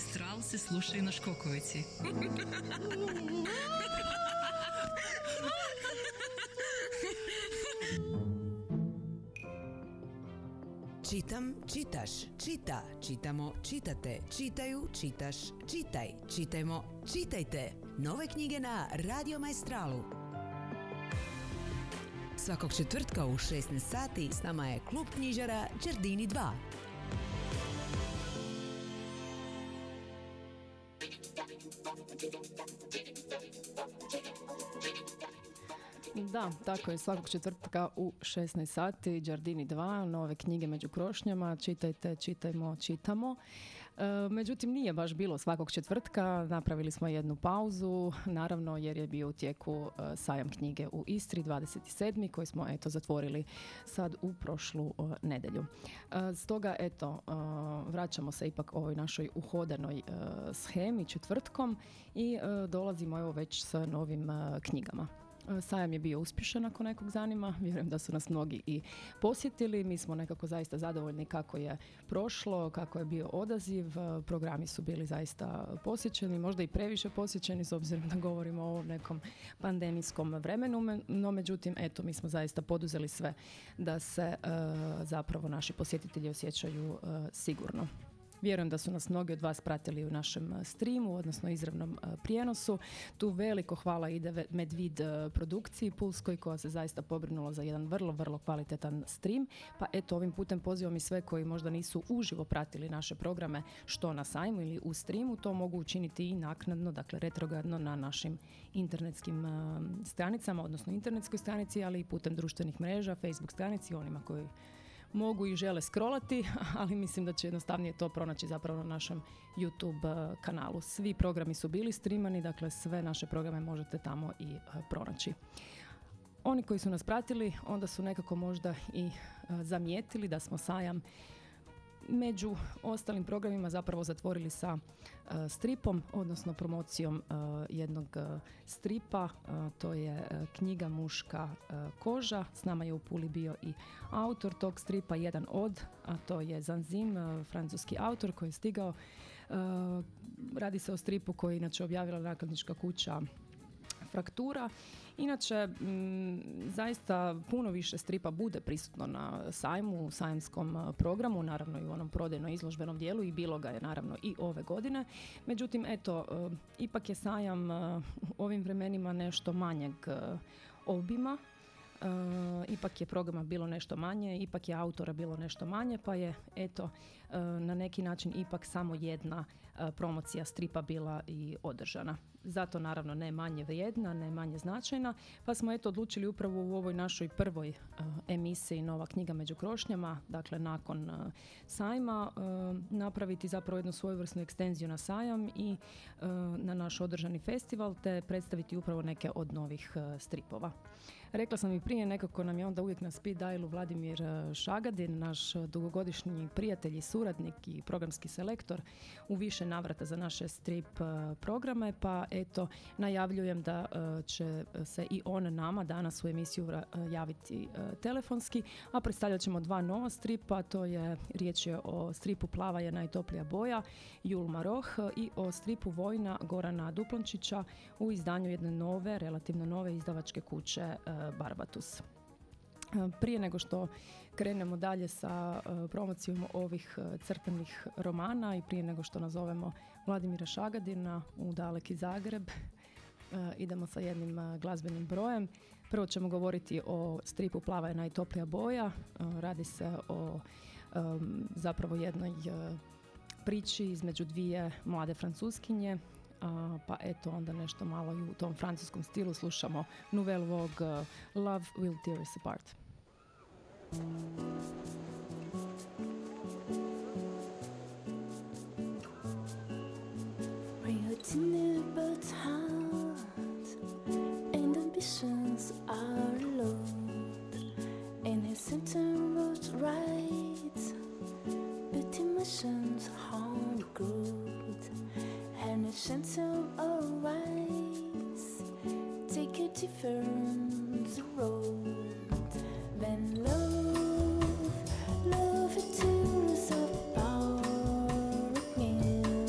Maestral se slušaju na Škokovici. Čitam, čitaš, čita, čitamo, čitate, čitaju, čitaš, čitaj, čitajmo, čitajte. Nove knjige na Radio Maestralu. Svakog četvrtka u 16 sati s nama je klub knjižara Giardini 2. Da, tako je, svakog četvrtka u 16 sati, Giardini 2, nove knjige među krošnjama, čitajte, čitajmo, čitamo. Međutim, nije baš bilo svakog četvrtka, napravili smo jednu pauzu, naravno jer je bio u tijeku sajam knjige u Istri 27. koji smo eto zatvorili sad u prošlu nedjelju. Stoga eto, vraćamo se ipak ovoj našoj uhodanoj shemi četvrtkom i dolazimo evo već sa novim knjigama. Sajam je bio uspješan ako nekog zanima, vjerujem da su nas mnogi i posjetili, mi smo nekako zaista zadovoljni kako je prošlo, kako je bio odaziv, programi su bili zaista posjećeni, možda i previše posjećeni s obzirom da govorimo o ovom nekom pandemijskom vremenu, no međutim eto mi smo zaista poduzeli sve da se zapravo naši posjetitelji osjećaju sigurno. Vjerujem da su nas mnogi od vas pratili u našem streamu, odnosno izravnom prijenosu. Tu veliko hvala ide Medvid produkciji pulskoj koja se zaista pobrinula za jedan vrlo, vrlo kvalitetan stream. Pa eto, ovim putem pozivam i sve koji možda nisu uživo pratili naše programe što na sajmu ili u streamu, to mogu učiniti i naknadno, dakle retrogradno na našim internetskim stranicama, odnosno internetskoj stranici, ali i putem društvenih mreža, Facebook stranici, onima koji mogu i žele scrollati, ali mislim da će jednostavnije to pronaći zapravo na našem YouTube kanalu. Svi programi su bili streamani, dakle sve naše programe možete tamo i pronaći. Oni koji su nas pratili, onda su nekako možda i zamijetili da smo sajam među ostalim programima zapravo zatvorili sa stripom, odnosno promocijom jednog stripa, to je knjiga Muška koža. S nama je u Puli bio i autor tog stripa, jedan od, a to je Zanzim, francuski autor koji je stigao. Radi se o stripu koji inače objavila nakladnička kuća Fraktura. Inače, zaista puno više stripa bude prisutno na sajmu, u sajamskom programu, naravno i u onom prodajno-izložbenom dijelu i bilo ga je naravno i ove godine. Međutim, eto, ipak je sajam u ovim vremenima nešto manjeg obima. Ipak je programa bilo nešto manje, ipak je autora bilo nešto manje, pa je eto na neki način ipak samo jedna promocija stripa bila i održana. Zato naravno ne manje vrijedna, ne manje značajna, pa smo eto odlučili upravo u ovoj našoj prvoj emisiji Nova knjiga među krošnjama, dakle nakon sajma, napraviti zapravo jednu svojevrsnu ekstenziju na sajam i na naš održani festival, te predstaviti upravo neke od novih stripova. Rekla sam i prije, nekako nam je onda uvijek na speed dialu Vladimir Šagadin, naš dugogodišnji prijatelj i suradnik i programski selektor u više navrata za naše strip programe, pa eto najavljujem da će se i on nama danas u emisiju javiti telefonski, a predstavljat ćemo dva nova stripa, to je riječ je o stripu Plava je najtoplija boja, Jul Maroh i o stripu Vojna Gorana Duplančića u izdanju jedne nove, relativno nove izdavačke kuće Barbatus. Prije nego što krenemo dalje sa promocijom ovih crtanih romana i prije nego što nazovemo Vladimira Šagadina u daleki Zagreb, idemo sa jednim glazbenim brojem. Prvo ćemo govoriti o stripu Plava je najtoplija boja. Radi se o zapravo jednoj priči između dvije mlade Francuskinje. Pa eto onda nešto malo i u tom francuskom stilu slušamo Nouvelle Vague Love Will Tear Us Apart. Rien n'est but hard and ambitions are low and a certain road right but emotions hard good. And a chance of our rise, take a different road. Then love it tears apart again.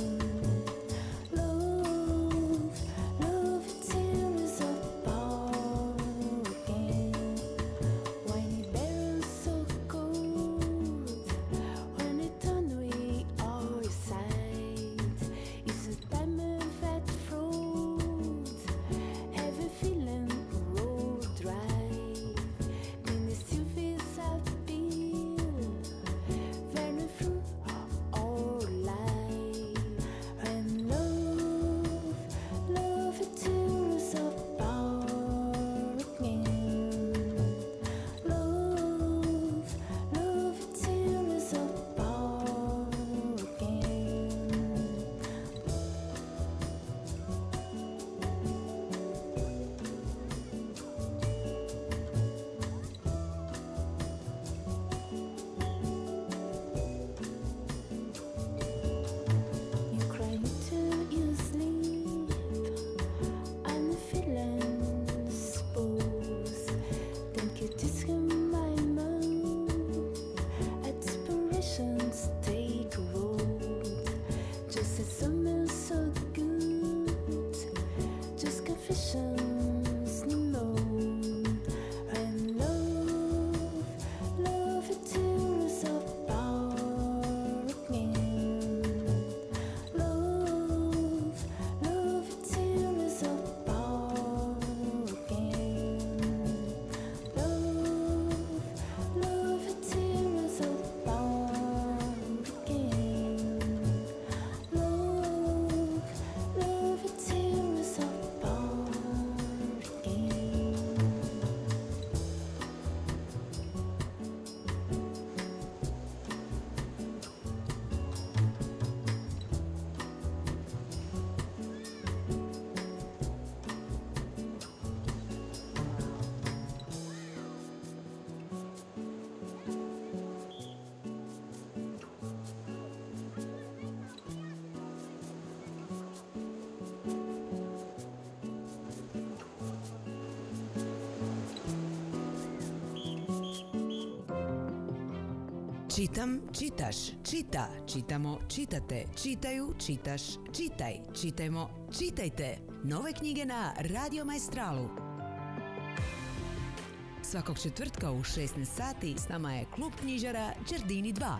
Čitam, čitaš, čita, čitamo, čitate, čitaju, čitaš, čitaj, čitajmo, čitajte. Nove knjige na Radio Maestralu. Svakog četvrtka u 16 sati s nama je klub knjižara Giardini 2.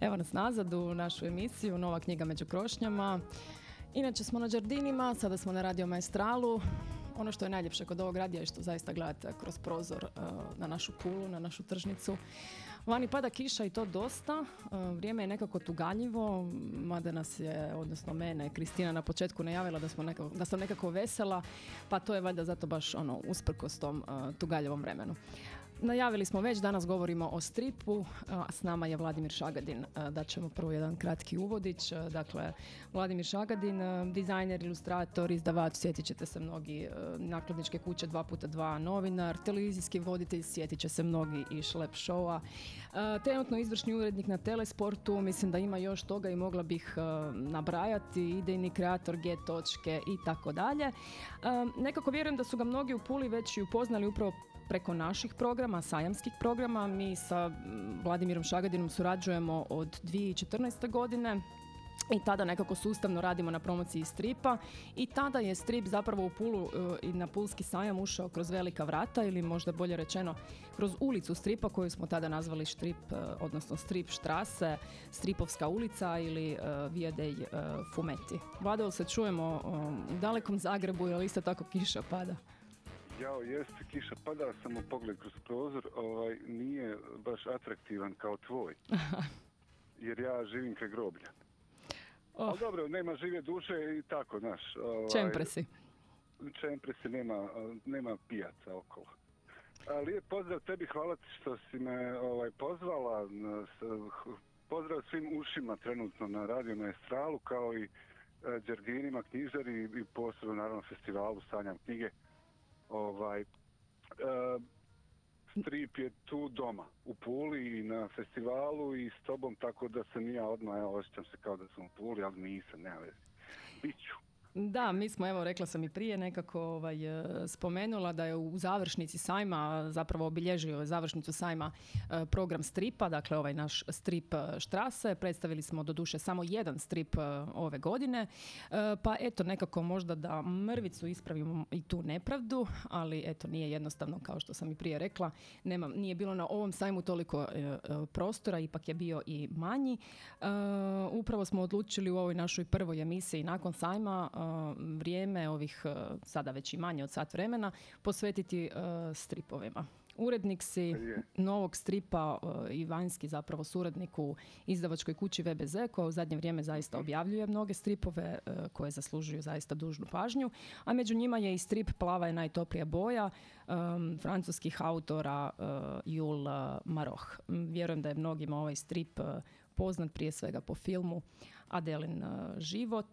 Evo nas nazad u našu emisiju Nova knjiga među krošnjama. Inače smo na Giardinima, sada smo na Radio Maestralu. Ono što je najljepše kod ovog radija je što zaista gledate kroz prozor na našu Pulu, na našu tržnicu. Vani pada kiša i to dosta. Vrijeme je nekako tugaljivo, mada nas je, odnosno mene, Kristina na početku najavila da sam nekako vesela, pa to je valjda zato baš ono, usprkos tom tugaljivom vremenu. Najavili smo već, danas govorimo o stripu, a s nama je Vladimir Šagadin. Daćemo prvo jedan kratki uvodić. Dakle, Vladimir Šagadin, dizajner, ilustrator, izdavač, sjetit ćete se mnogi, nakladničke kuće 2x2, novinar, televizijski voditelj, sjetit će se mnogi i šlep šova. Trenutno izvršni urednik na Telesportu, mislim da ima još toga i mogla bih nabrajati, idejni kreator G točke i tako dalje. Nekako vjerujem da su ga mnogi u Puli već i upoznali upravo preko naših programa, sajamskih programa. Mi sa Vladimirom Šagadinom surađujemo od 2014. godine i tada nekako sustavno radimo na promociji stripa i tada je strip zapravo u Pulu i na Pulski sajam ušao kroz velika vrata ili možda bolje rečeno kroz ulicu stripa koju smo tada nazvali strip, odnosno strip štrase, stripovska ulica ili Via dei Fumetti. Vlado, se čujemo u dalekom Zagrebu, ali isto tako kiša pada. Jao, jeste, kiša pada, samo pogled kroz prozor, nije baš atraktivan kao tvoj, jer ja živim kraj groblja. Oh. Ali dobro, nema žive duše i tako, znaš. Čempresi, nema pijaca okolo. Lijep pozdrav tebi, hvala ti što si me pozvala. Pozdrav svim ušima trenutno na Radio Maestralu, kao i Giardinima, knjižari i posebno naravno festivalu Sajam knjige. Strip je tu doma, u Puli i na festivalu i s tobom, tako da sam ja odmah, osjećam se kao da sam u Puli, ali nisam, nema veze. Biću. Da, mi smo, evo rekla sam i prije, nekako spomenula da je u završnici sajma, zapravo obilježio završnicu sajma program stripa, dakle ovaj naš strip štrase. Predstavili smo doduše samo jedan strip ove godine, pa eto nekako možda da mrvicu ispravimo i tu nepravdu, ali eto nije jednostavno, kao što sam i prije rekla, nije bilo na ovom sajmu toliko prostora, ipak je bio i manji. Upravo smo odlučili u ovoj našoj prvoj emisiji nakon sajma vrijeme ovih, sada već i manje od sat vremena, posvetiti stripovima. Urednik si novog stripa i vanjski zapravo suradnik u izdavačkoj kući VBZ, koja u zadnje vrijeme zaista objavljuje mnoge stripove koje zaslužuju zaista dužnu pažnju, a među njima je i strip Plava je najtoplija boja francuskih autora Jul Maroh. Vjerujem da je mnogima ovaj strip poznat prije svega po filmu Adelin život,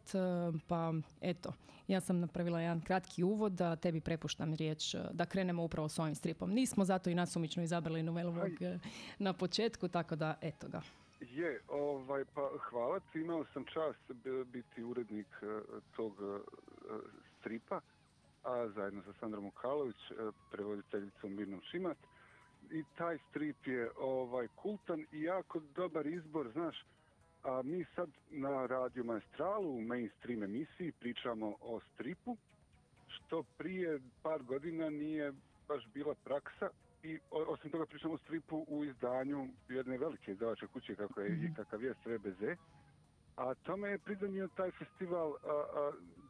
pa eto, ja sam napravila jedan kratki uvod, a tebi prepuštam riječ da krenemo upravo s ovim stripom. Nismo zato i nasumično izabrali Nouvelle Vague na početku, tako da eto ga. Pa hvala ti, imao sam čast biti urednik tog stripa, a zajedno sa Sandra Mukalović, prevoditeljicom Mirnom Šimat. I taj strip je kultan i jako dobar izbor, znaš, a mi sad na Radio Maestralu u mainstream emisiji pričamo o stripu, što prije par godina nije baš bila praksa i osim toga pričamo o stripu u izdanju jedne velike izdavačke kuće kakav je VBZ, a tome je pridonio taj festival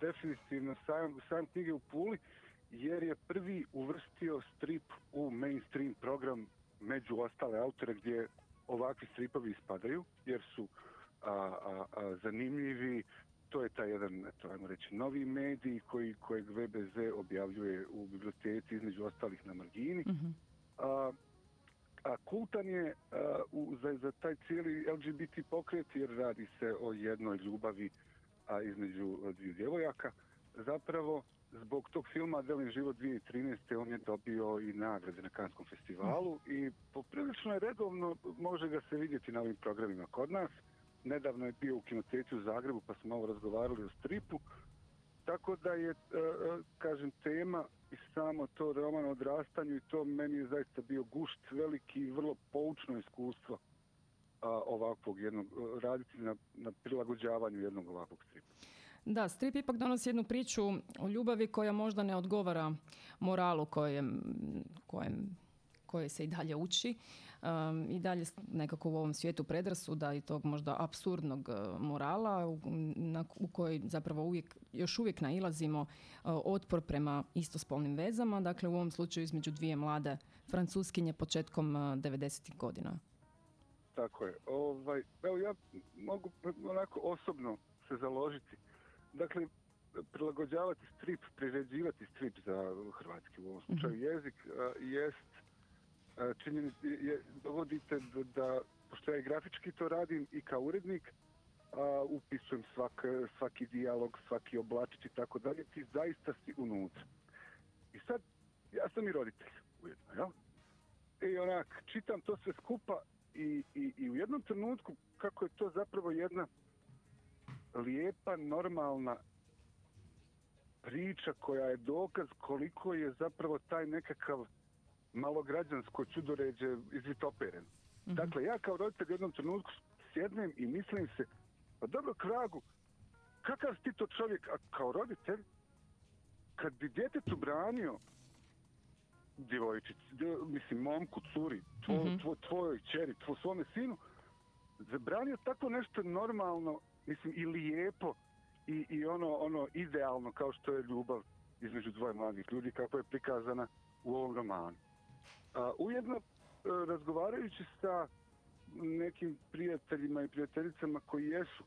definitivno Sajam knjige u Puli, jer je prvi uvrstio strip u mainstream program među ostale autore gdje ovakvi stripovi ispadaju, jer su zanimljivi, to je taj jedan, eto, ajmo reći, novi medij kojeg VBZ objavljuje u biblioteci, između ostalih na margini. Mm-hmm. A kultan je za taj cijeli LGBT pokret, jer radi se o jednoj ljubavi između dviju djevojaka. Zapravo, zbog tog filma Adelin život 2013. on je dobio i nagrade na Kanskom festivalu i poprilično je redovno, može ga se vidjeti na ovim programima kod nas. Nedavno je bio u kinoteci u Zagrebu pa smo malo razgovarali o stripu. Tako da je, kažem, tema i samo to roman o odrastanju i to meni je zaista bio gušt veliki i vrlo poučno iskustvo ovakvog jednog, raditi na prilagođavanju jednog ovakvog stripa. Da, strip ipak donosi jednu priču o ljubavi koja možda ne odgovara moralu koje se i dalje uči i dalje nekako u ovom svijetu predrasuda i tog možda apsurdnog morala u koji zapravo još uvijek nailazimo otpor prema istospolnim vezama, dakle u ovom slučaju između dvije mlade Francuskinje početkom 90-ih godina. Tako je. Evo ja mogu onako osobno se založiti. Dakle, prilagođavati strip, priređivati strip za hrvatski u ovom slučaju jezik dovodite da, pošto ja i grafički to radim i kao urednik, upisujem svaki dijalog, svaki oblačić i tako dalje, ti zaista si unutra. I sad, ja sam i roditelj ujedno, jel? I onak, čitam to sve skupa i u jednom trenutku kako je to zapravo jedna lijepa, normalna priča koja je dokaz koliko je zapravo taj nekakav malograđansko čudoređe izvitoperen. Mm-hmm. Dakle, ja kao roditelj u jednom trenutku sjednem i mislim se, pa dobro Kragu, kakav ti to čovjek, a kao roditelj, kad bi djetetu branio djevojčici, mislim momku, curi, tvojoj čeri, svome sinu, zabranio tako nešto normalno, mislim, i lijepo i ono idealno kao što je ljubav između dvoje mladih ljudi kako je prikazana u ovom romanu. Ujedno, razgovarajući sa nekim prijateljima i prijateljicama koji jesu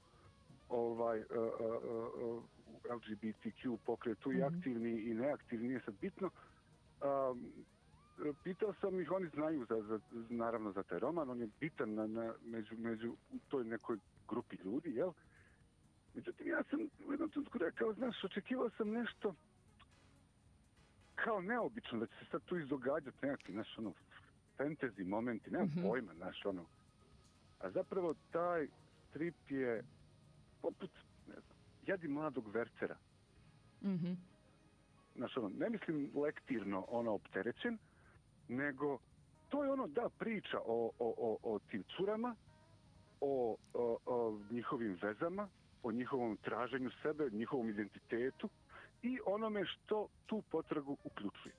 LGBTQ pokretu i aktivni i neaktivni, nije sad bitno, pitao sam ih, oni znaju naravno za taj roman, on je bitan među toj nekoj grupi ljudi, jel? Međutim, ja sam u jednom trenutku rekao, znaš, očekivao sam nešto kao neobično, da će se sad tu izdogađati nekakvi, znaš, ono, fantasy momenti, nemam pojma, znaš, ono. A zapravo taj strip je poput, ne znam, Jadi mladog Vertera. Mm-hmm. Znaš, ono, ne mislim lektirno, ono, opterećen, nego to je ono, da, priča o tim curama, o njihovim vezama, o njihovom traženju sebe, o njihovom identitetu i onome što tu potragu uključuje.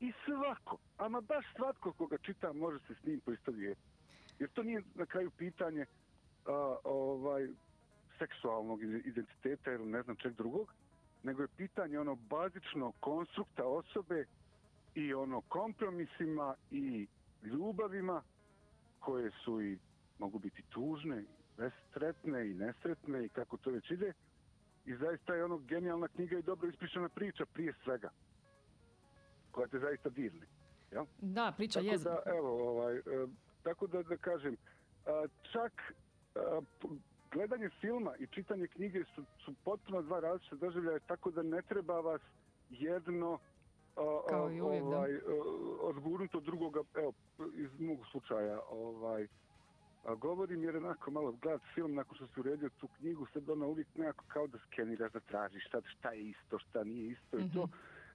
I svako, ama baš svatko koga čita može se s njim poistovjetiti. Jer to nije na kraju pitanje seksualnog identiteta ili ne znam čeg drugog, nego je pitanje ono bazično konstrukta osobe i ono kompromisima i ljubavima koje su i mogu biti tužne, sretne i nesretne i kako to već ide. I zaista je ono genijalna knjiga i dobro ispričana priča prije svega, koja te zaista dirne. Ja? Da, priča je. Tako da kažem, čak gledanje filma i čitanje knjige su potpuno dva različita doživljaja, tako da ne treba vas jedno odgurnuti od drugoga, evo, iz mog slučaja, govorim jer onako malo gledat film nakon što si uredio tu knjigu, sad ona uvijek nekako kao da skeniraš, da tražiš šta je isto, šta nije isto i to.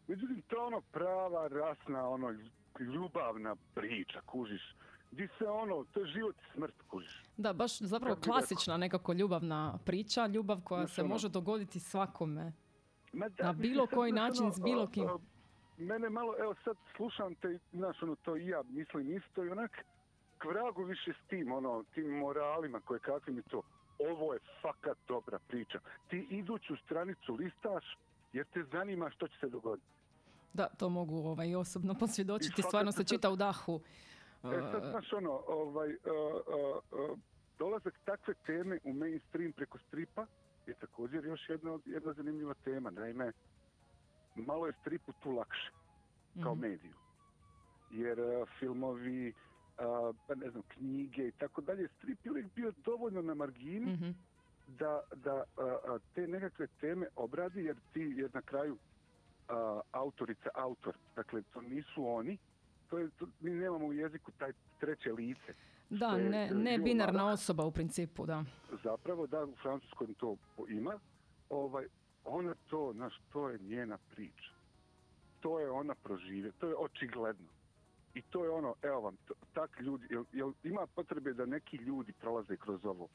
Međutim, to je ono prava, rasna, ono ljubavna priča, kužiš. Gdje se ono, to je život i smrt, kužiš. Da, baš zapravo klasična nekako ljubavna priča, ljubav koja znači, se može dogoditi svakome. Na bilo koji način, s bilo kim. Mene malo, evo sad slušam te, znaš, ono to i ja mislim isto i onak, Vragu više s tim, ono, tim moralima koje kakvim je to. Ovo je fakat dobra priča. Ti iduću stranicu listaš jer te zanima što će se dogoditi. Da, to mogu osobno posvjedočiti. Stvarno se čita u dahu. Sad, znaš, ono, dolazak takve teme u mainstream preko stripa je također još jedna zanimljiva tema. Naime, malo je stripu tu lakše, kao mediju. Jer filmovi, knjige i tako dalje, strip je uvijek bio dovoljno na margini da te nekakve teme obradi, jer na kraju autorica, autor, dakle to nisu oni, to mi nemamo u jeziku taj treće lice. Da, ne binarna osoba u principu, da. Zapravo, da, u Francuskom to ima. Ona to, to je njena priča. To je ona proživjela, to je očigledno. I to je ono, evo vam, tak ljudi, jel ima potrebe da neki ljudi prolaze kroz ovo?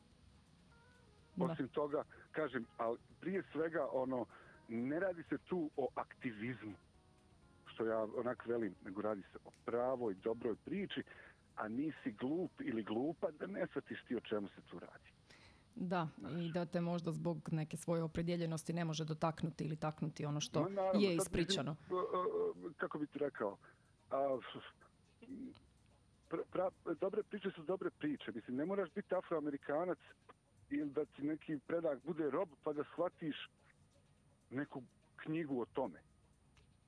Osim toga, kažem, ali prije svega, ne radi se tu o aktivizmu, što ja onak velim, nego radi se o pravoj, dobroj priči, a nisi glup ili glupa da ne shvatiš ti o čemu se tu radi. Da, znači, i da te možda zbog neke svoje opredjeljenosti ne može dotaknuti ili taknuti ono što je ispričano. Kako bi ti rekao, dobre priče su dobre priče. Mislim, ne moraš biti Afroamerikanac ili da ti neki predak bude rob pa da shvatiš neku knjigu o tome.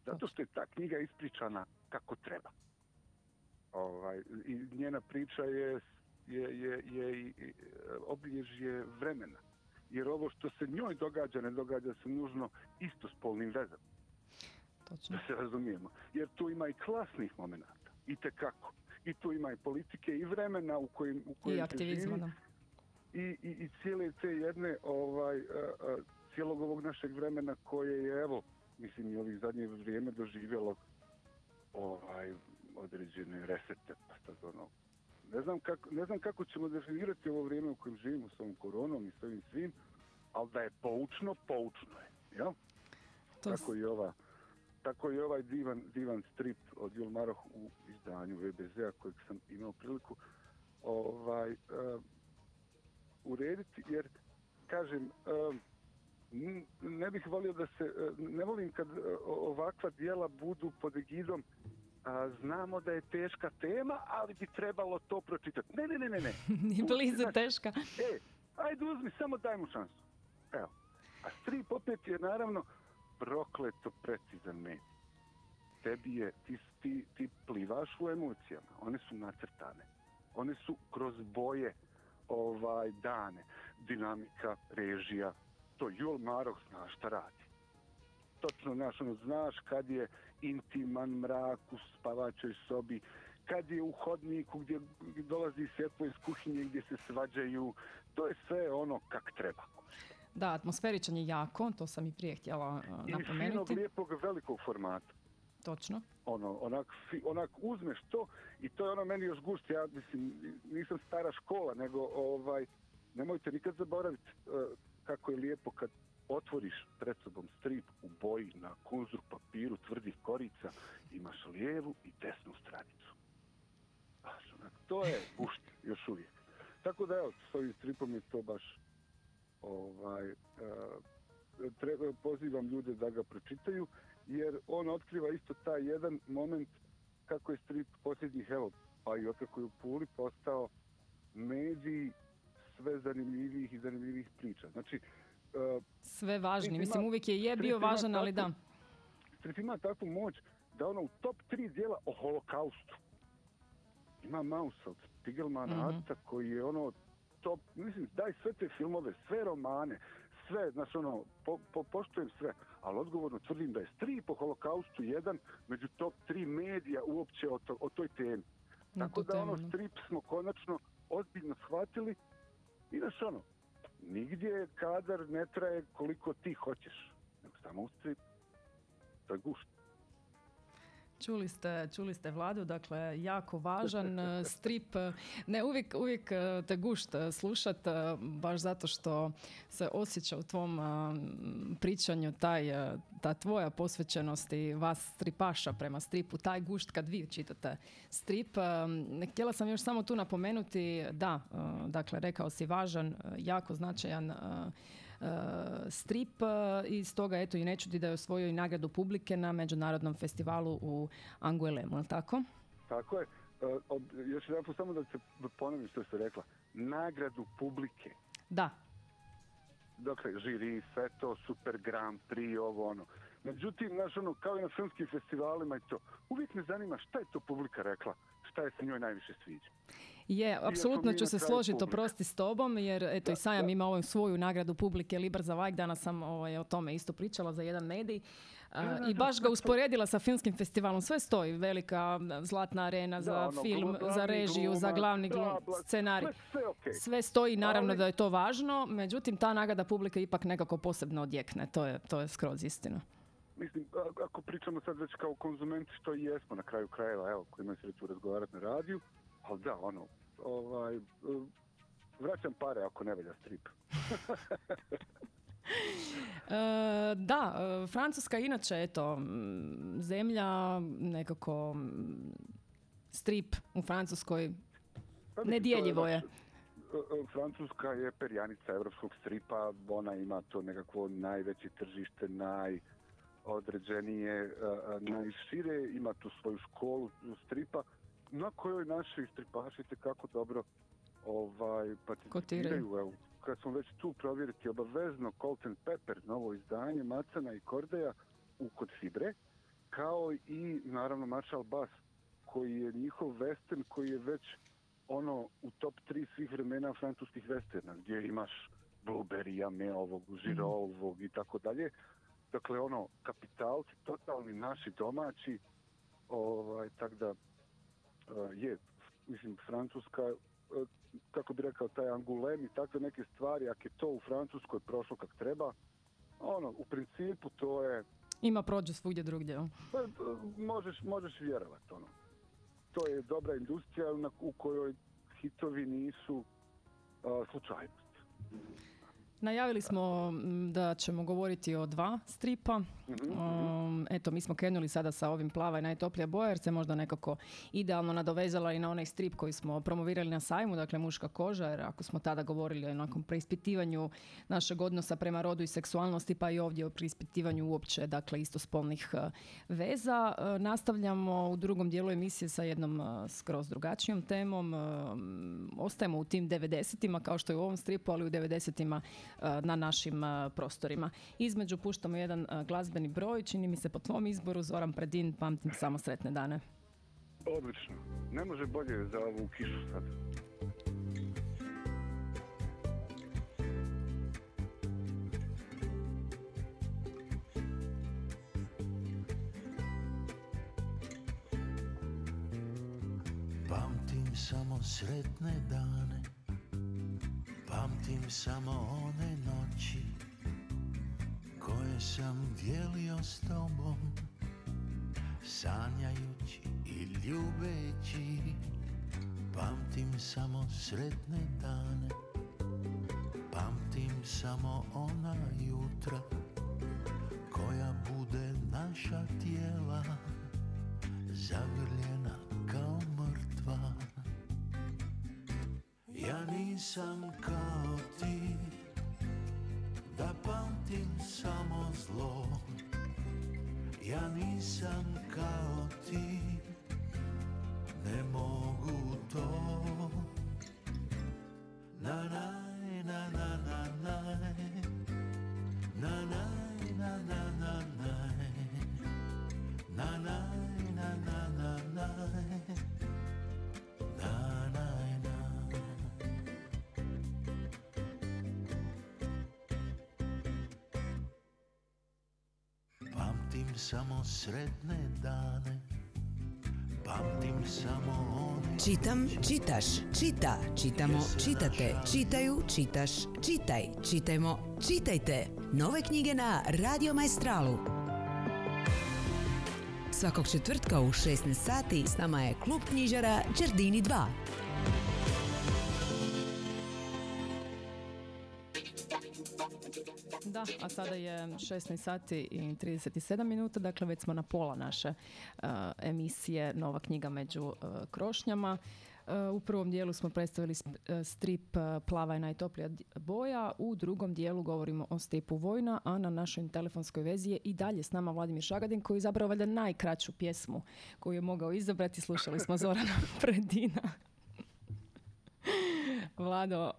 Zato što je ta knjiga ispričana kako treba. I njena priča je obilježje vremena. Jer ovo što se njoj događa, ne događa se nužno istospolnim vezama. Točno. Da se razumijemo. Jer tu ima i klasnih momenata. I tekako. I tu ima i politike i vremena u kojem i aktivizma, da. I cijele te jedne cijelog ovog našeg vremena koje je, evo, mislim, i ovih zadnje vrijeme doživjelo određene resete. Pa sad ne znam kako ćemo definirati ovo vrijeme u kojem živimo s ovom koronom i s ovim svim, ali da je poučno je. Jel? Tako i ovaj divan strip od Jul Maroh u izdanju VBZ-a kojeg sam imao priliku urediti, jer kažem, ne bih volio da se, ne volim kad ovakva dijela budu pod egidom znamo da je teška tema, ali bi trebalo to pročitati. Ne. Ni blizu teška. Ajde uzmi, samo daj mu šansu. Evo. A strip opet je naravno prokleto precizan medij. Tebi je, ti plivaš u emocijama. One su nacrtane. One su kroz boje dane. Dinamika, režija. To Jul Maroh zna šta radi. Točno znaš kad je intiman mrak u spavačoj sobi, kad je u hodniku gdje dolazi svjetlo iz kuhinje gdje se svađaju. To je sve ono kak treba. Da, atmosferičan je jako, to sam i prije htjela napomenuti. I finog, lijepog, velikog formata. Točno. Onak uzmeš to i to je meni još gušt. Ja mislim, nisam stara škola, nego nemojte nikad zaboraviti kako je lijepo kad otvoriš pred sobom strip u boji na kunzuru papiru tvrdih korica, imaš lijevu i desnu stranicu. To je gušt još uvijek. Tako da, evo, s ovim stripom je to baš pozivam ljude da ga pročitaju, jer on otkriva isto taj jedan moment kako je strip posljednjih, evo, pa i otkako je u Puli postao mediji sve zanimljivijih i zanimljivijih priča. Znači, sve važni. Mislim, uvijek je bio važan, ali da. Strip ima takvu moć da u top 3 dijela o holokaustu ima Mausa od Spiegelmana, Arca, koji je top, mislim, daj sve te filmove, sve romane, sve, znači poštujem sve, ali odgovorno tvrdim da je strip o holokaustu jedan među top 3 medija uopće o toj temi. Tako da strip smo konačno ozbiljno shvatili i nigdje kadar ne traje koliko ti hoćeš. Samo u strip. To je gušt. Čuli ste Vladu, dakle, jako važan strip. Ne, uvijek te gušt slušat, baš zato što se osjeća u tvom pričanju ta tvoja posvećenost i vas stripaša prema stripu, taj gušt kad vi čitate strip. Htjela sam još samo tu napomenuti, da, dakle, rekao si važan, jako značajan strip, i stoga, eto, i ne čudi da je osvojio i nagradu publike na Međunarodnom festivalu u Angoulême, ali tako? Tako je. Još jedan put samo da se ponovim što ste rekla. Nagradu publike. Da. dakle, žiri, feto, super Grand Prix, ovo ono. Međutim, znaš, ono, kao i na filmskim festivalima i to, uvijek me zanima šta je to publika rekla, šta je se njoj najviše sviđa. Je, apsolutno ću se složiti, oprosti s tobom, jer eto i Sajam ima ovu svoju nagradu publike Liber za Vajk, danas sam o tome isto pričala za jedan medij i baš ga usporedila sa filmskim festivalom, sve stoji, velika zlatna arena za film, za režiju, za glavni scenarij, sve stoji, naravno da je to važno, međutim ta nagrada publike ipak nekako posebno odjekne, to je skroz istina. Mislim, ako pričamo sad već kao konzumenti, što i jesmo na kraju krajeva, evo, koji imaju sreću razgovarati na radiju, ali da, ono, vraćam pare ako ne velja strip. Da, Francuska inače, eto, zemlja, nekako strip u Francuskoj nedjeljivo je. Francuska je perjanica evropskog stripa, ona ima to nekako najveće tržište, određenije, najšire, ima tu svoju školu stripa, na kojoj naši stripaši kako dobro participiraju. Evo, kad smo već tu, provjeriti obavezno Colt and Pepper, novo izdanje Macana i Kordeja kod Fibre, kao i naravno Marshall Bass, koji je njihov western, koji je već ono u top 3 svih vremena francuskih westerna, gdje imaš Blueberry, Ameovog, Žirovog i tako dalje. Dakle, ono, kapitalci, totalni naši domaći, tako da je, mislim, Francuska, kako bi rekao, taj Angoulême i takve neke stvari, ako je to u Francuskoj prošlo kako treba, ono, u principu to je... Ima prođe svugdje drugdje. Možeš vjerovati, ono. To je dobra industrija u kojoj hitovi nisu slučajnosti. Najavili smo da ćemo govoriti o 2 stripa. Eto, mi smo krenuli sada sa ovim Plava je najtoplija boja, jer se možda nekako idealno nadovezala i na onaj strip koji smo promovirali na sajmu, dakle Muška koža, jer ako smo tada govorili o jednakom preispitivanju našeg odnosa prema rodu i seksualnosti, pa i ovdje o preispitivanju uopće, dakle, istospolnih veza. Nastavljamo u drugom dijelu emisije sa jednom skroz drugačijom temom. Ostajemo u tim 90-ima, kao što je u ovom stripu, ali u 90-ima na našim prostorima. Između puštamo jedan glazbeni broj, čini mi se po tvom izboru, Zoran Predin, Pamtim samo sretne dane. Odlično. Ne može bolje za ovu kišu sad. Pamtim samo sretne dane, pamtim samo one noći koje sam dijelio s tobom, sanjajući i ljubeći. Pamtim samo sretne dane, pamtim samo ona jutra koja bude naša tijela zagrljena kao mrtva. Ja nisam kao ti, da pamtim samo zlo. Ja nisam kao ti, ne mogu to. Na naj, na na na naj, na naj, na na na naj, na naj, na na na naj. Samo sretne dane, pamtim samo one. Čitam, čitaš, čita, čitamo, čitate, čitaju, čitaš, čitaj, čitajmo, čitajte. Nove knjige na Radio Maestralu. Svakog četvrtka u 16 sati s nama je klub knjižara Giardini 2. Da, a sada je 16 sati i 37 minuta, dakle već smo na pola naše emisije Nova knjiga među krošnjama. U prvom dijelu smo predstavili strip Plava je najtoplija boja, u drugom dijelu govorimo o stripu Vojna, a na našoj telefonskoj vezi je i dalje s nama Vladimir Šagadin, koji je izabrao valjda najkraću pjesmu koju je mogao izabrati. Slušali smo Zorana Predina. Vlado,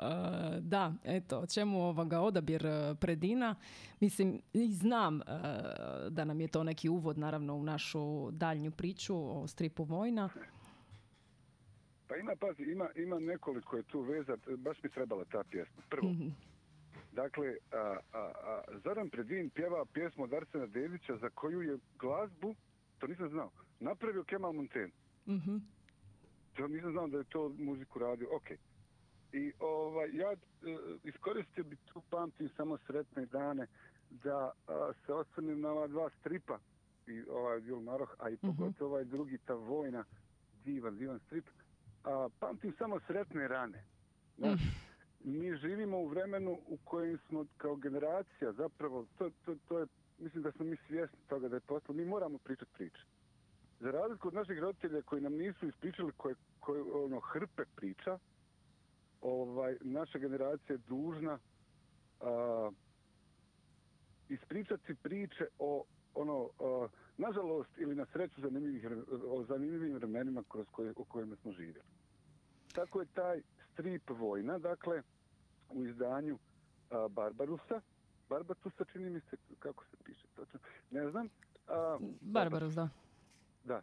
da, eto, čemu odabir Predina? Mislim, i znam da nam je to neki uvod, naravno, u našu daljnju priču o stripu Vojna. Pa ima, pazi, ima nekoliko je tu veza, baš mi trebala ta pjesma. Prvo, dakle, Zoran Predin pjeva pjesmu od Arsena Devića za koju je glazbu, to nisam znao, napravio Kemal Monten. Mhm. Ja nisam znao da je to muziku radio, okej. I ja iskoristio bi tu, pamtim samo sretne dane, da se osvrnem na ova dva stripa, i ovaj Jul Maroh, a i pogotovo ovaj drugi, ta Vojna, divan strip. Pamtim samo sretne rane. Mi živimo u vremenu u kojem smo kao generacija, zapravo, to je, mislim da smo mi svjesni toga da je postalo, mi moramo pričati priče. Za razliku od naših roditelja koji nam nisu ispričali koje hrpe priča, naša generacija je dužna ispričati priče o, nažalost ili na sreću, zanimljivim vremenima u kojima smo živjeli. Tako je taj strip Vojna, dakle, u izdanju Barbatusa, čini mi se, kako se piše točno, ne znam. Barbarus, da. Da,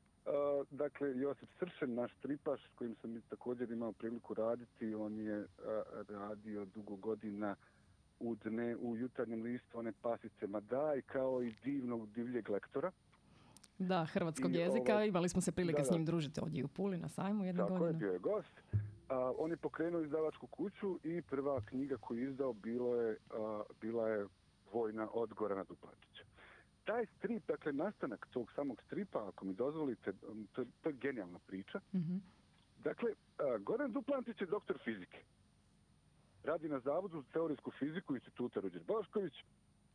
dakle, Josip Sršen, naš stripaš s kojim sam također imao priliku raditi, on je radio dugo godina u Jutarnjem listu one pasice Madaj, kao i divnog divljeg lektora. Da, hrvatskog jezika, imali smo se prilike s njim družiti ovdje u Puli na sajmu jedne godine. Tako je, bio je gost. On je pokrenuo izdavačku kuću i prva knjiga koju je izdao bila je Vojna od Gorana Duplančića. Taj strip, dakle, nastanak tog samog stripa, ako mi dozvolite, to je genijalna priča. Dakle, Goran Duplančić je doktor fizike. Radi na Zavodu za teorijsku fiziku Instituta Ruđer Bošković.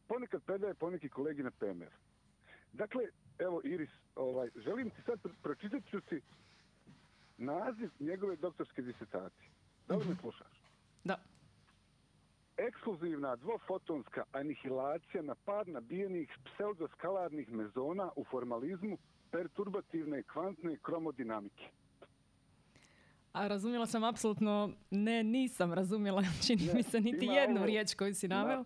Ponekad predaje poneki kolegi na PMF. Dakle, evo, Iris, želim ti sad pročitati ću ti naziv njegove doktorske disertacije. Da li me slušaš? Da. Ekskluzivna dvofotonska anihilacija napadna bijenih pseudoskalarnih mezona u formalizmu perturbativne kvantne kromodinamike. A razumjela sam apsolutno, ne, nisam razumjela, čini mi se, niti jednu riječ koju si naveo.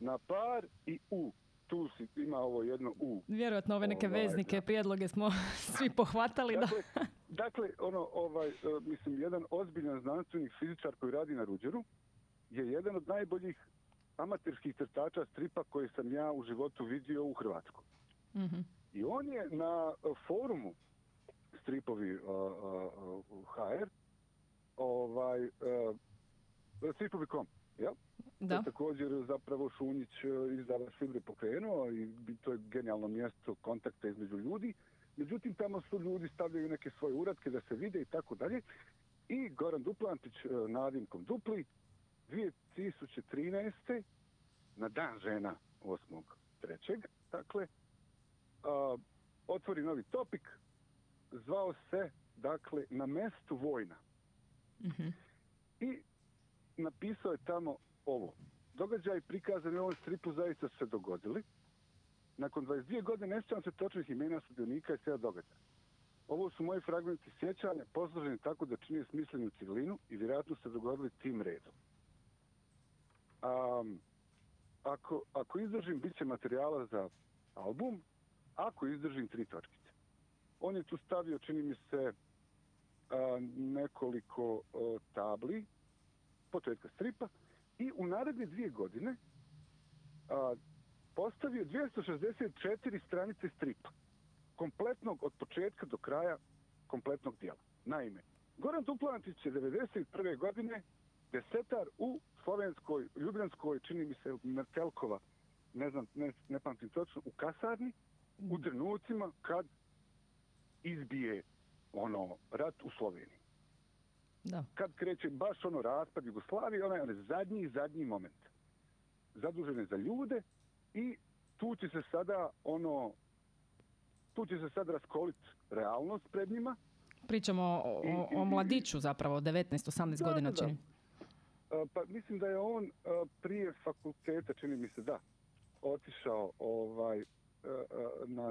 Na par i u. Tu ima ovo jedno u. Vjerojatno ove neke veznike, prijedloge smo svi pohvatali. Dakle, mislim, jedan ozbiljan znanstvenik fizičar koji radi na Ruđeru, je jedan od najboljih amaterskih crtača stripa koje sam ja u životu vidio u Hrvatskoj. I on je na forumu stripovi.hr, stripovi.com, jel? Da. To je također zapravo Šunjić izdavač fibre pokrenuo i to je genijalno mjesto kontakta između ljudi. Međutim, tamo su ljudi stavljaju neke svoje uratke da se vide i tako dalje. I Goran Duplančić nadimkom Dupli 2013. na dan žena 8.3. Dakle, otvori novi topik, zvao se, dakle, Na mestu Vojna. I napisao je tamo ovo. Događaj prikazani u ovom stripu zaista su se dogodili. Nakon 22 godine ne sjećam se točnih imena sudionika i sve događaja. Ovo su moji fragmenti sjećanja, posloženi tako da čini smislenu cjelinu i vjerojatno se dogodili tim redom. Ako izdržim, bit će materijala za album, ako izdržim 3 točkice. On je tu stavio, čini mi se, nekoliko tabli, početka stripa, i u naredne 2 godine postavio 264 stranice stripa, kompletnog od početka do kraja, kompletnog dijela. Naime, Goran Duplančić je 1991. godine desetar u Slovenskoj, Ljubljanskoj, čini mi se, Mertelkova, ne znam, ne pamtim točno, u kasarni, u trenucima kad izbije rat u Sloveniji. Kad kreće baš raspad Jugoslavije, onaj zadnji moment. Zadužen je za ljude i tu će se sada raskoliti realnost pred njima. Pričamo o mladiću zapravo, 19-18 godina čini. Pa mislim da je on prije fakulteta, čini mi se, da, otišao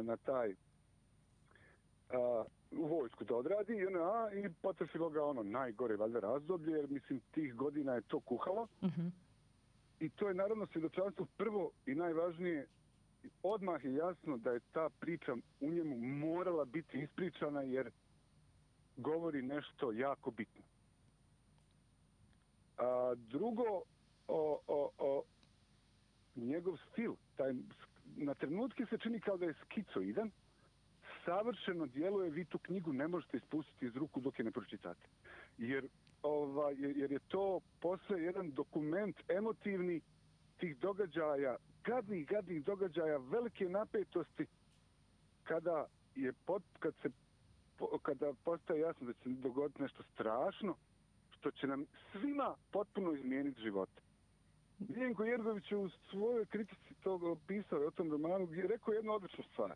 na taj u vojsku da odradi JNA i potrefilo ga ono najgore valjda razdoblje, jer mislim tih godina je to kuhalo. Uh-huh. I to je naravno svjedočanstvo prvo i najvažnije. Odmah je jasno da je ta priča u njemu morala biti ispričana jer govori nešto jako bitno. A drugo, njegov stil. Taj, na trenutke se čini kao da je skicoidan. Savršeno djeluje, vi tu knjigu ne možete ispustiti iz ruku dok je ne pročitate. Jer je to posle jedan dokument emotivni tih događaja, gadnih događaja, velike napetosti kada je kada postaje jasno da će se dogoditi nešto strašno što će nam svima potpuno izmijeniti život. Miljenko Jergović je u svojoj kritici tog opisao o tom romanu gdje je rekao jednu odličnu stvar.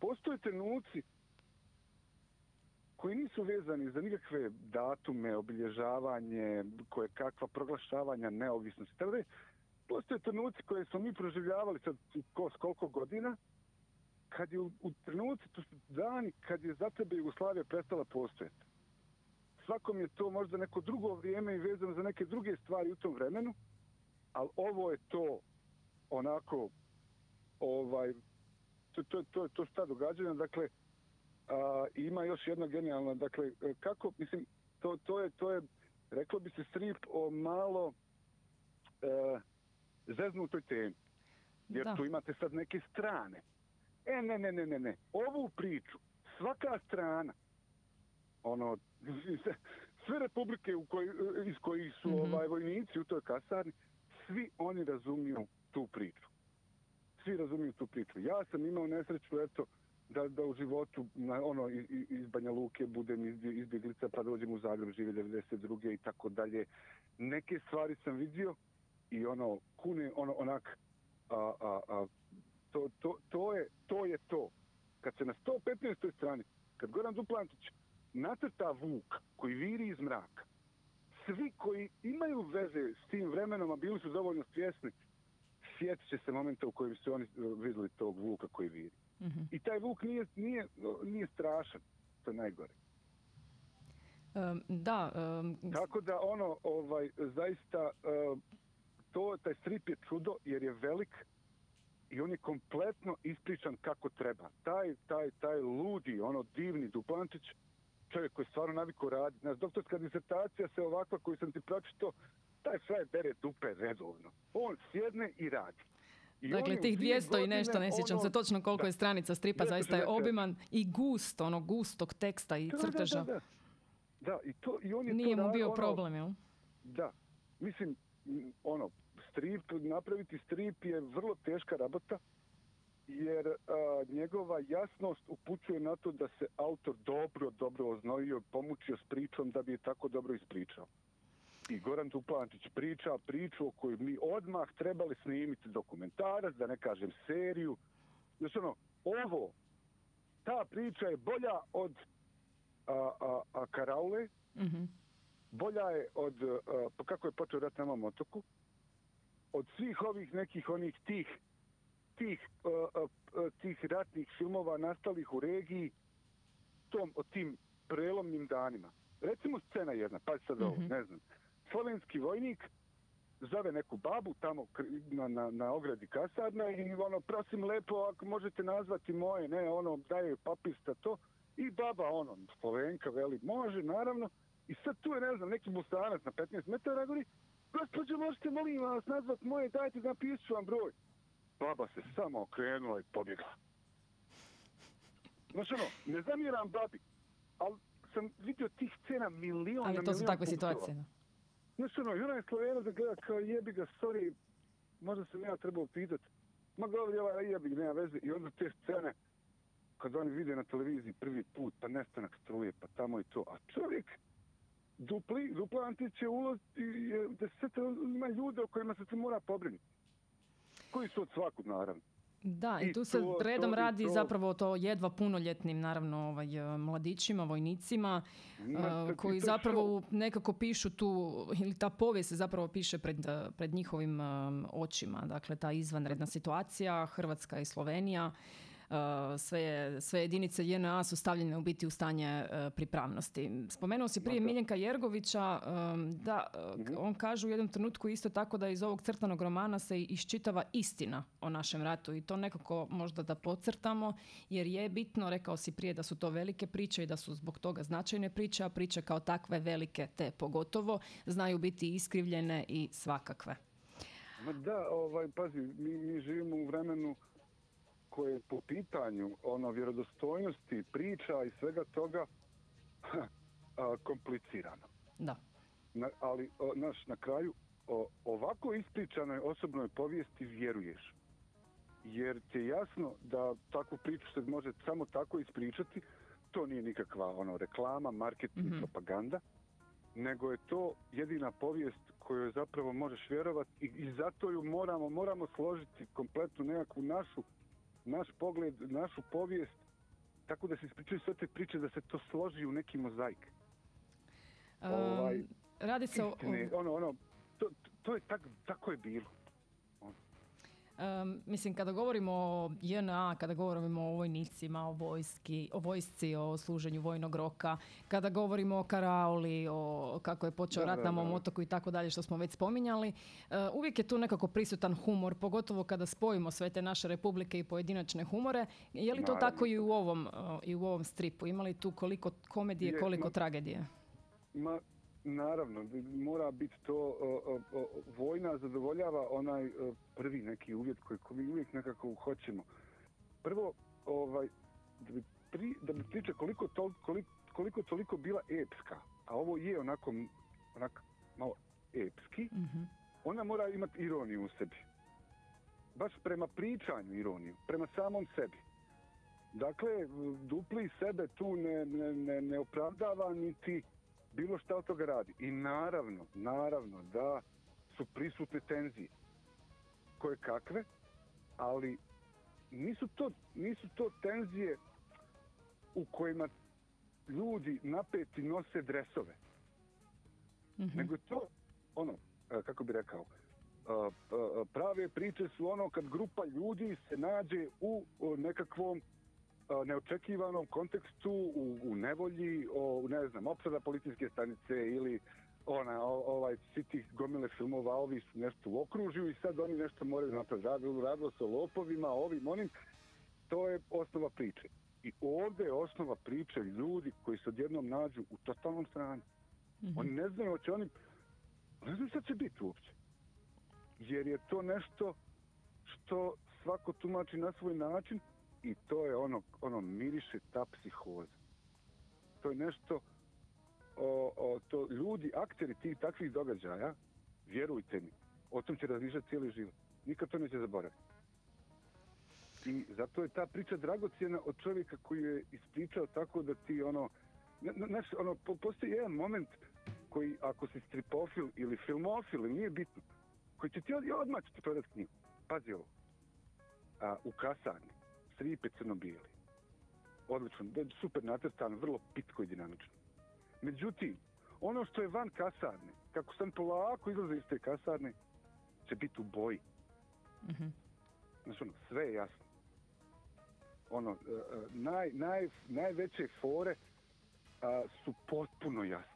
Postoje trenuci koji nisu vezani za nikakve datume, obilježavanje, koje kakva proglašavanja neovisnosti. Postoje trenuci koje smo mi proživljavali sad koliko godina, kad je u trenuci, to su dani kad je za tebe Jugoslavija prestala postojati. Svakom je to možda neko drugo vrijeme i vezano za neke druge stvari u tom vremenu, ali ovo je to onako to šta događanja, dakle ima još jedna genijalna, dakle kako, mislim, to je reklo bi se strip o malo zeznutoj temi, jer da. Tu imate sad neke strane. Ne, ovu priču, svaka strana, ono, sve republike iz kojih su vojnici u toj kasarni, svi oni razumiju tu priču. Ja sam imao nesreću, eto, da u životu iz Banja Luke budem izbjeglica, pa dođem u Zagreb, žive 92. i tako dalje. Neke stvari sam vidio i to je to. Kad se na 115. strani, kad Goran Duplančić nacrta vuk koji viri iz mraka, svi koji imaju veze s tim vremenom, a bili su dovoljno svjesni, sjetit će se momenta u kojem su oni vidjeli tog vuka koji viri. Mm-hmm. I taj vuk nije strašan, to je najgore. Tako da zaista taj strip je čudo jer je velik i on je kompletno ispričan kako treba. Taj ludi, divni Duplančić, čovjek koji je stvarno naviku raditi. Naš doktorska disertacija se ovakva koju sam ti pročito, taj fraj bere dupe redovno. On sjedne i radi. I dakle, tih 200 i nešto, ne sjećam se točno koliko je stranica stripa, zaista je obiman i gust, gustog teksta i crteža. Da, i to, i on je nije to mu bio problem, jel? Da, mislim, napraviti strip je vrlo teška rabota, jer njegova jasnost upućuje na to da se autor dobro oznojio, pomučio s pričom da bi je tako dobro ispričao. I Goran Duplančić priča priču o kojoj mi odmah trebali snimiti dokumentarac, da ne kažem seriju. Znači ta priča je bolja od Karaule, mm-hmm. bolja je od, kako je počeo rat na mom otoku, od svih ovih nekih onih tih ratnih filmova nastalih u regiji o tim prelomnim danima. Recimo scena jedna, pazi sad ovo, ne znam. Slovenski vojnik zove neku babu tamo na ogradi kasarna i prosim lepo, ako možete nazvati moje, daje papista to. I baba, Slovenka veli, može, naravno. I sad tu je, neki musanac na 15 metara gori, gospođo, možete, molim vas, nazvat moje, dajte, napišu vam broj. Baba se samo okrenula i pobjegla. Znači, ne zamjeram babi, ali sam vidio tih scena miliona. Ali to su takve situacije. Znači, i ona je Slovena da gleda kao jebi ga, sorry, možda sam ja trebao pitati. Ma govori, ova jebi, nema veze. I onda te scene, kad oni vide na televiziji prvi put, pa nestanak struje, pa tamo i to. A čovjek, Duplančić je ulozi, ima ljude o kojima se mora pobrinuti. Koji su od svakog, naravno. Da, i tu se redom radi zapravo to jedva punoljetnim, naravno, mladićima, vojnicima, koji zapravo nekako pišu tu, ili ta povijest se zapravo piše pred njihovim očima. Dakle, ta izvanredna situacija, Hrvatska i Slovenija. sve jedinice JNA su stavljene u biti u stanje pripravnosti. Spomenuo si prije Miljenka Jergovića, da on kaže u jednom trenutku isto tako da iz ovog crtanog romana se iščitava istina o našem ratu, i to nekako možda da podcrtamo, jer je bitno, rekao si prije, da su to velike priče i da su zbog toga značajne priče, a priče kao takve velike, te pogotovo, znaju biti iskrivljene i svakakve. Da, pazi, mi živimo u vremenu koje po pitanju vjerodostojnosti priča i svega toga komplicirano. Da. Ali na kraju ovako ispričanoj osobnoj povijesti vjeruješ. Jer ti je jasno da takvu priču se može samo tako ispričati. To nije nikakva reklama, marketing, propaganda, nego je to jedina povijest koju zapravo možeš vjerovati, i zato ju moramo složiti kompletnu nekakvu naš pogled, našu povijest, tako da se ispričaju sve te priče, da se to složi u neki mozaik. Radi se o... to je tako je bilo. Mislim, kada govorimo o JNA, kada govorimo o vojnicima, o vojsci, o služenju vojnog roka, kada govorimo o karaoli, o kako je počeo rat na mom otoku i tako dalje, što smo već spominjali, uvijek je tu nekako prisutan humor, pogotovo kada spojimo sve te naše republike i pojedinačne humore. Je li to tako i u ovom stripu? Ima li tu koliko komedije, koliko tragedije? Naravno, mora biti to, vojna zadovoljava onaj prvi neki uvjet koji mi uvijek nekako hoćemo. Prvo, da bi priča koliko toliko bila epska, a ovo je onako malo epski, ona mora imati ironiju u sebi. Baš prema pričanju ironiju, prema samom sebi. Dakle, Dupli sebe tu ne opravdava niti bilo šta od toga radi. I naravno da su prisutne tenzije koje kakve, ali nisu to tenzije u kojima ljudi napeti nose dresove. Nego to kako bi rekao, prave priče su kad grupa ljudi se nađe u nekakvom neočekivanom kontekstu, u nevolji, opsada policijske stanice ili svi tih gomile filmova, ovi su nešto u okružju i sad oni nešto moraju napraviti. Radilo se o lopovima, ovim, onim. To je osnova priče. I ovdje je osnova priče ljudi koji se odjednom nađu u totalnom stranju. Oni ne znaju šta će biti uopće. Jer je to nešto što svako tumači na svoj način. I to je miriše ta psihoza. To je nešto, to ljudi, akteri tih takvih događaja, vjerujte mi, o tom će razmišljati cijeli život. Nikad to neće zaboraviti. I zato je ta priča dragocjena od čovjeka koji je ispričao tako da ti postoji jedan moment koji, ako si stripofil ili filmofil, nije bitno, koji će ti odmah ćete prodati knjigu. Pazi ovo. U kasarni. Stripe crno-bijeli. Odlično, super natrtan, vrlo pitko i dinamično. Međutim, ono što je van kasarne, kako sam polako izlaze iz te kasarne, će biti u boji. Znači, sve je jasno. Najveće fore su potpuno jasne.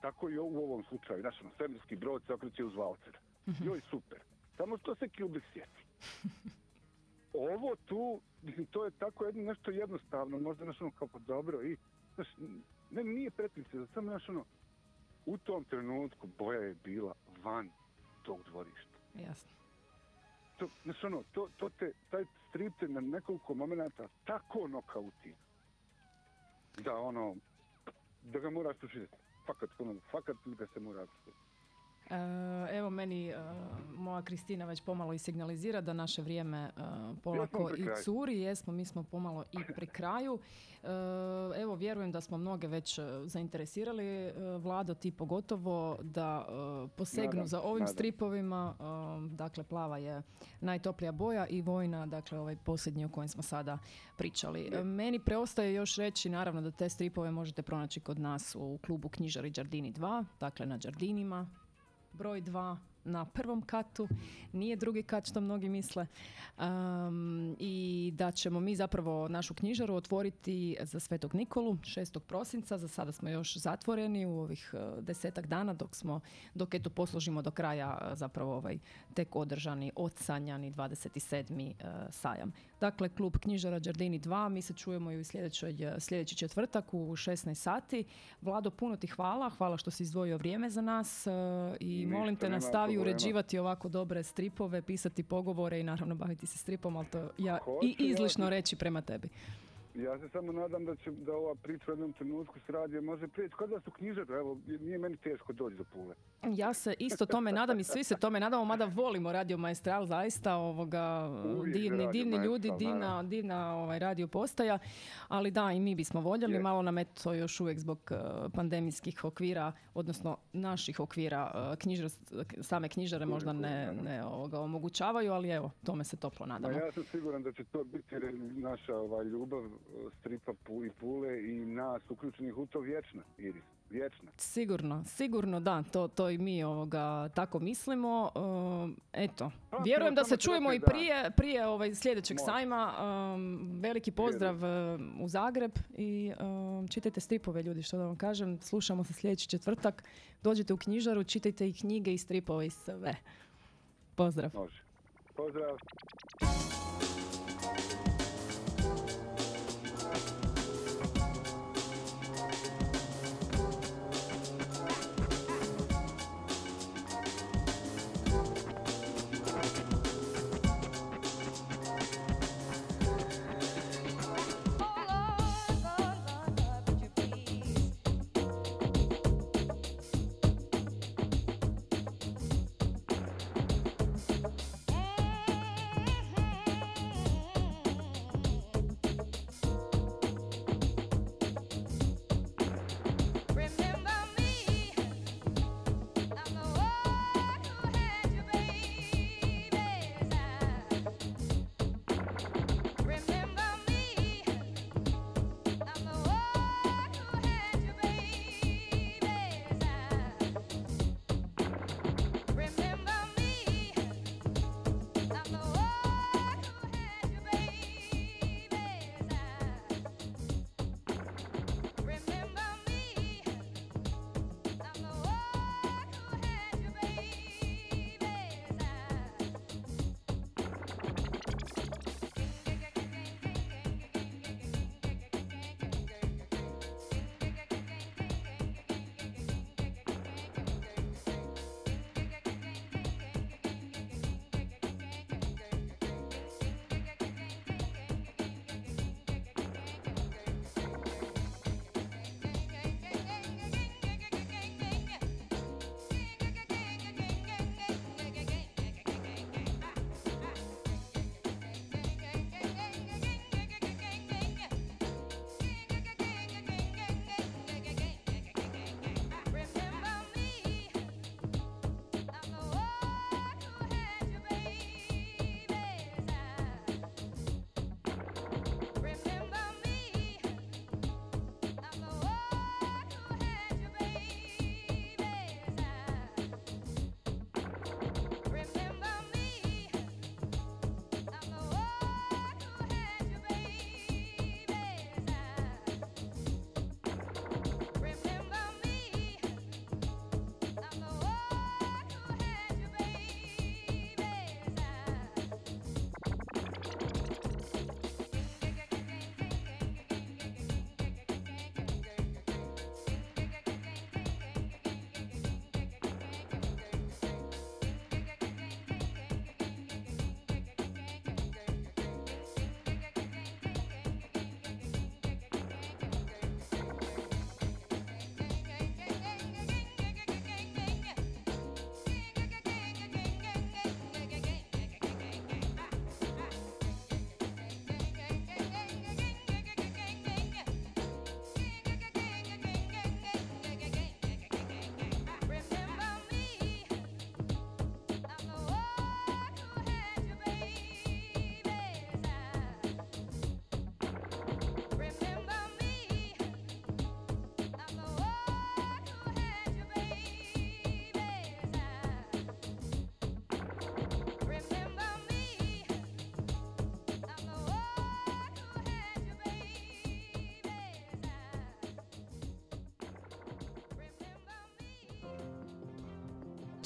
Tako i u ovom slučaju. Znači, svemirski brod se okreće uz valcer. Joj, super. Samo što se Kubrick sjeti. Ovo tu, to je tako nešto jednostavno, možda kao dobro i, nije pretnice, samo u tom trenutku boja je bila van tog dvorišta. Jasno. Taj strip te na nekoliko momenta tako nokauti, da ga moraš slušiti. Fakat ga se mora slušiti. Evo meni moja Kristina već pomalo i signalizira da naše vrijeme polako i curi. Jesmo, mi smo pomalo i pri kraju. Evo, vjerujem da smo mnoge već zainteresirali, Vlado, ti pogotovo, da posegnu za ovim stripovima. Dakle, Plava je najtoplija boja i Vojna, dakle ovaj posljednji o kojem smo sada pričali. Meni preostaje još reći, naravno, da te stripove možete pronaći kod nas u klubu knjižari Giardini 2, dakle na Giardinima, broj 2, na prvom katu, nije drugi kat što mnogi misle, i da ćemo mi zapravo našu knjižaru otvoriti za Svetog Nikolu 6. prosinca. Za sada smo još zatvoreni u ovih 10-ak dana dok eto poslužimo do kraja zapravo ovaj tek održani, odsanjani 27. sajam. Dakle, klub knjižara Giardini 2, mi se čujemo i u sljedeći četvrtak u 16 sati. Vlado, puno ti hvala što si izdvojio vrijeme za nas i molim te, nastavi uređivati ovako dobre stripove, pisati pogovore i naravno baviti se stripom, ali to ja i izlično reći prema tebi. Ja se samo nadam da ova priča u jednom trenutku s radijem može prijeći. Kada su knjižara, evo, nije meni teško doći do Pule. Ja se isto tome nadam i svi se tome nadamo, mada volimo Radio Maestral, zaista divni ljudi, divna radio postaja, ali da, i mi bismo voljeli, malo nam je to još uvijek zbog pandemijskih okvira, odnosno naših okvira, same knjižare možda ne omogućavaju, ali evo, tome se toplo nadamo. Ja sam siguran da će to biti naša ljubav stripa i Pule i nas uključenih u to vječna, Iris. Vječna. Sigurno da, to i mi tako mislimo. Eto, vjerujem da se čujemo i prije sljedećeg sajma. Veliki pozdrav u Zagreb i čitajte stripove, ljudi, što da vam kažem. Slušamo se sljedeći četvrtak. Dođite u knjižaru, čitajte i knjige i stripove i sve. Pozdrav. Može. Pozdrav.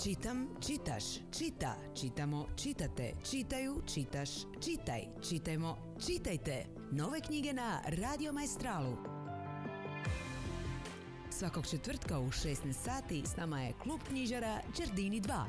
Čitam, čitaš, čita, čitamo, čitate, čitaju, čitaš, čitaj, čitajmo, čitajte. Nove knjige na Radio Maestralu. Svakog četvrtka u 16 sati s nama je klub knjižara Giardini 2.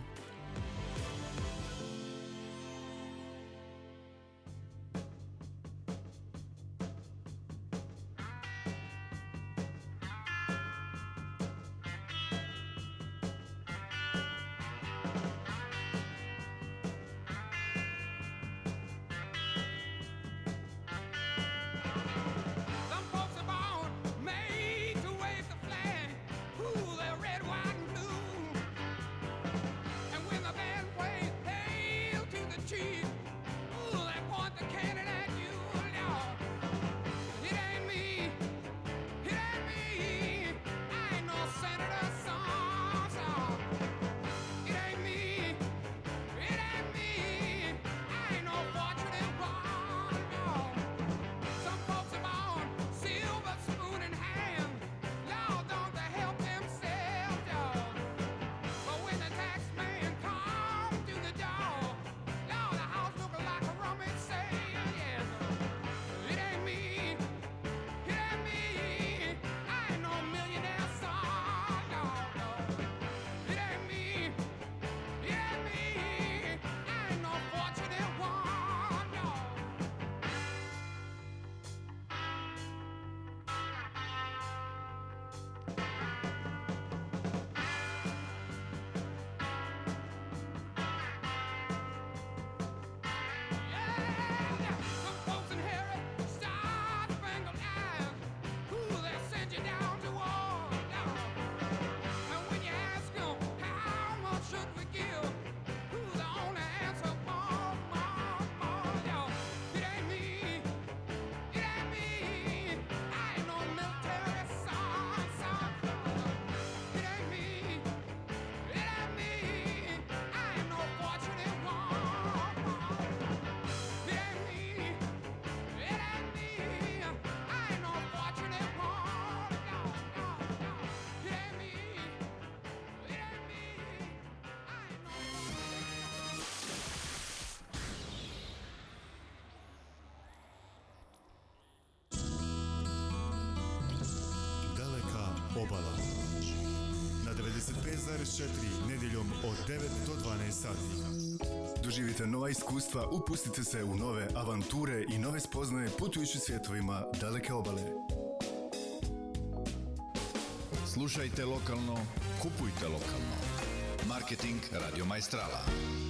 Doživite nova iskustva, upustite se u nove avanture i nove spoznaje putujući svjetovima daleke obale. Slušajte lokalno, kupujte lokalno. Marketing Radio Maestrala.